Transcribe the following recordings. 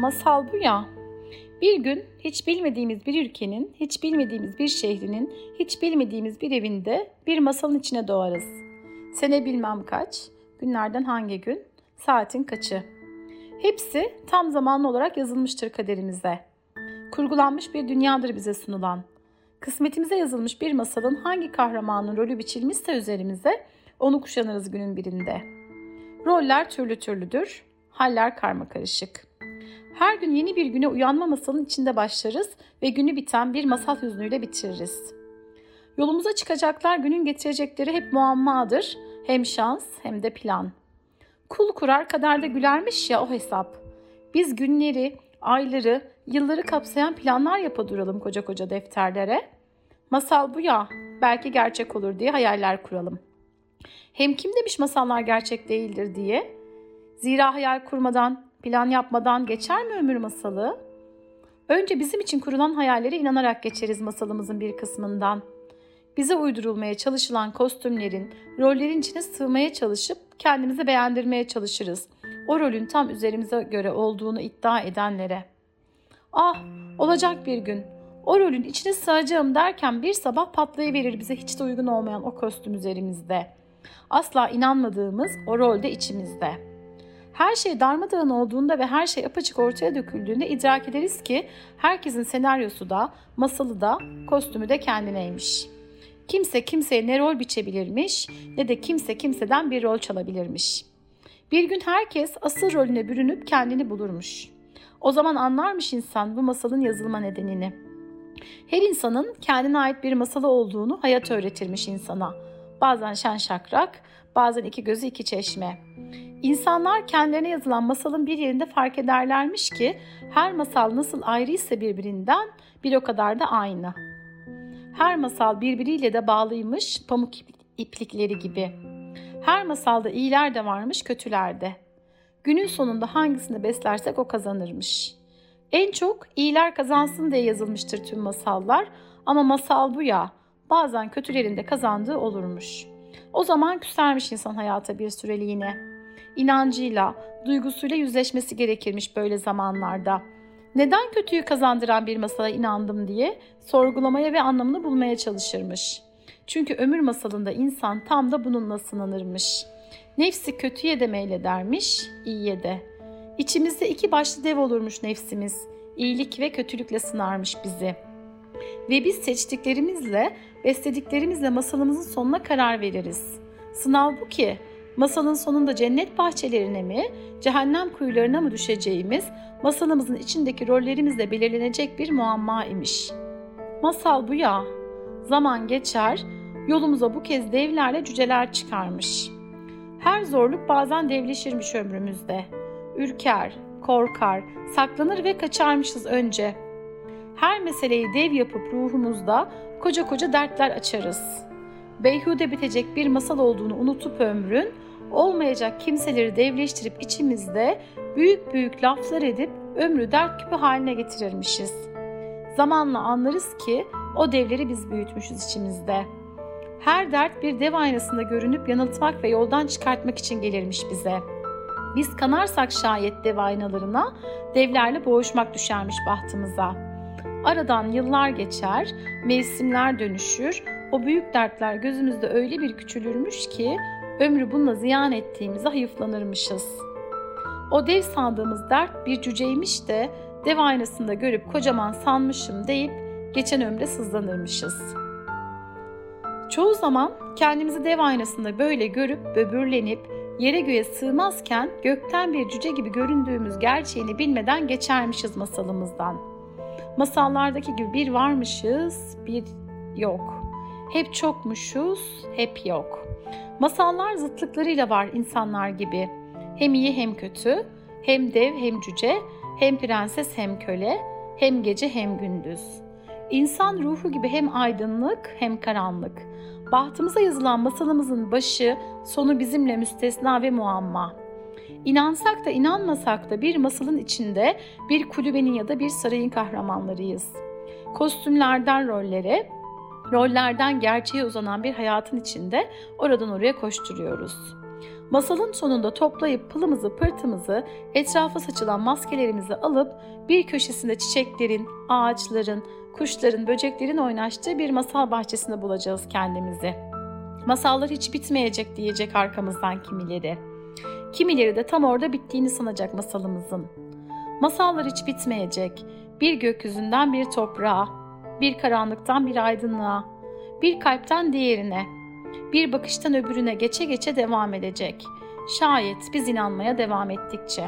Masal bu ya. Bir gün hiç bilmediğimiz bir ülkenin, hiç bilmediğimiz bir şehrinin, hiç bilmediğimiz bir evinde bir masalın içine doğarız. Sene bilmem kaç, günlerden hangi gün, saatin kaçı. Hepsi tam zamanlı olarak yazılmıştır kaderimize. Kurgulanmış bir dünyadır bize sunulan. Kısmetimize yazılmış bir masalın hangi kahramanın rolü biçilmişse üzerimize onu kuşanırız günün birinde. Roller türlü türlüdür, haller karmakarışık. Her gün yeni bir güne uyanma masalının içinde başlarız ve günü biten bir masal hüznüyle bitiririz. Yolumuza çıkacaklar günün getirecekleri hep muammadır, hem şans hem de plan. Kul kurar kaderde gülermiş ya o hesap. Biz günleri, ayları, yılları kapsayan planlar yapa duralım koca koca defterlere. Masal bu ya, belki gerçek olur diye hayaller kuralım. Hem kim demiş masallar gerçek değildir diye? Zira hayal kurmadan, plan yapmadan geçer mi ömür masalı? Önce bizim için kurulan hayallere inanarak geçeriz masalımızın bir kısmından. Bize uydurulmaya çalışılan kostümlerin, rollerin içine sığmaya çalışıp kendimizi beğendirmeye çalışırız. O rolün tam üzerimize göre olduğunu iddia edenlere. Ah, olacak bir gün. O rolün içine sığacağım derken bir sabah patlayıverir bize hiç de uygun olmayan o kostüm üzerimizde. Asla inanmadığımız o rolde içimizde. Her şey darmadağın olduğunda ve her şey apaçık ortaya döküldüğünde idrak ederiz ki herkesin senaryosu da, masalı da, kostümü de kendineymiş. Kimse kimseye ne rol biçebilirmiş ne de kimse kimseden bir rol çalabilirmiş. Bir gün herkes asıl rolüne bürünüp kendini bulurmuş. O zaman anlarmış insan bu masalın yazılma nedenini. Her insanın kendine ait bir masalı olduğunu hayat öğretirmiş insana. Bazen şen şakrak, bazen iki gözü iki çeşme. İnsanlar kendilerine yazılan masalın bir yerinde fark ederlermiş ki her masal nasıl ayrıysa birbirinden bir o kadar da aynı. Her masal birbiriyle de bağlıymış pamuk iplikleri gibi. Her masalda iyiler de varmış kötüler de. Günün sonunda hangisini beslersek o kazanırmış. En çok iyiler kazansın diye yazılmıştır tüm masallar ama masal bu ya bazen kötülerin de kazandığı olurmuş. O zaman küsermiş insan hayata bir süreliğine. İnancıyla, duygusuyla yüzleşmesi gerekirmiş böyle zamanlarda. Neden kötüyü kazandıran bir masala inandım diye sorgulamaya ve anlamını bulmaya çalışırmış. Çünkü ömür masalında insan tam da bununla sınanırmış. Nefsi kötüye de meyledermiş, iyiye de. İçimizde iki başlı dev olurmuş nefsimiz. İyilik ve kötülükle sınarmış bizi. Ve biz seçtiklerimizle, beslediklerimizle masalımızın sonuna karar veririz. Sınav bu ki. Masalın sonunda cennet bahçelerine mi, cehennem kuyularına mı düşeceğimiz, masalımızın içindeki rollerimizle belirlenecek bir muamma imiş. Masal bu ya. Zaman geçer, yolumuza bu kez devlerle cüceler çıkarmış. Her zorluk bazen devleşirmiş ömrümüzde. Ürker, korkar, saklanır ve kaçarmışız önce. Her meseleyi dev yapıp ruhumuzda koca koca dertler açarız. Beyhude bitecek bir masal olduğunu unutup ömrün, olmayacak kimseleri devleştirip içimizde büyük büyük laflar edip ömrü dert küpü haline getirirmişiz. Zamanla anlarız ki o devleri biz büyütmüşüz içimizde. Her dert bir dev aynasında görünüp yanıltmak ve yoldan çıkartmak için gelirmiş bize. Biz kanarsak şayet dev aynalarına, devlerle boğuşmak düşermiş bahtımıza. Aradan yıllar geçer, mevsimler dönüşür, o büyük dertler gözümüzde öyle bir küçülürmüş ki ömrü bununla ziyan ettiğimize hayıflanırmışız. O dev sandığımız dert bir cüceymiş de dev aynasında görüp kocaman sanmışım deyip geçen ömre sızlanırmışız. Çoğu zaman kendimizi dev aynasında böyle görüp böbürlenip yere göğe sığmazken gökten bir cüce gibi göründüğümüz gerçeğini bilmeden geçermişiz masalımızdan. Masallardaki gibi bir varmışız, bir yok. Hep çokmuşuz, hep yok. Masallar zıtlıklarıyla var insanlar gibi. Hem iyi hem kötü, hem dev hem cüce, hem prenses hem köle, hem gece hem gündüz. İnsan ruhu gibi hem aydınlık hem karanlık. Bahtımıza yazılan masalımızın başı, sonu bizimle müstesna ve muamma. İnansak da inanmasak da bir masalın içinde bir kulübenin ya da bir sarayın kahramanlarıyız. Kostümlerden rollere, rollerden gerçeğe uzanan bir hayatın içinde oradan oraya koşturuyoruz. Masalın sonunda toplayıp pılımızı pırtımızı, etrafa saçılan maskelerimizi alıp bir köşesinde çiçeklerin, ağaçların, kuşların, böceklerin oynaştığı bir masal bahçesinde bulacağız kendimizi. Masallar hiç bitmeyecek diyecek arkamızdan kimileri. Kimileri de tam orada bittiğini sanacak masalımızın. Masallar hiç bitmeyecek. Bir gökyüzünden bir toprağa, bir karanlıktan bir aydınlığa, bir kalpten diğerine, bir bakıştan öbürüne geçe geçe devam edecek. Şayet biz inanmaya devam ettikçe.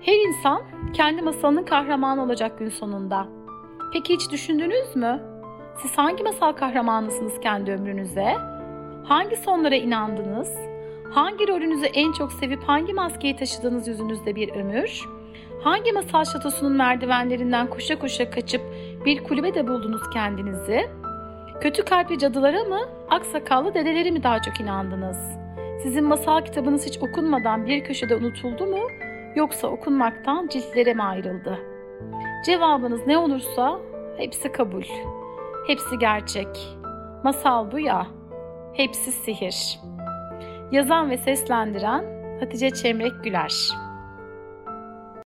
Her insan kendi masalının kahramanı olacak gün sonunda. Peki hiç düşündünüz mü? Siz hangi masal kahramanısınız kendi ömrünüze? Hangi sonlara inandınız? Hangi rolünüzü en çok sevip hangi maskeyi taşıdığınız yüzünüzde bir ömür? Hangi masal şatosunun merdivenlerinden koşa koşa kaçıp bir kulübede buldunuz kendinizi? Kötü kalpli cadılara mı, aksakallı dedelere mi daha çok inandınız? Sizin masal kitabınız hiç okunmadan bir köşede unutuldu mu? Yoksa okunmaktan ciltlere mi ayrıldı? Cevabınız ne olursa hepsi kabul. Hepsi gerçek. Masal bu ya. Hepsi sihir. Yazan ve seslendiren Hatice Çemrek Güler.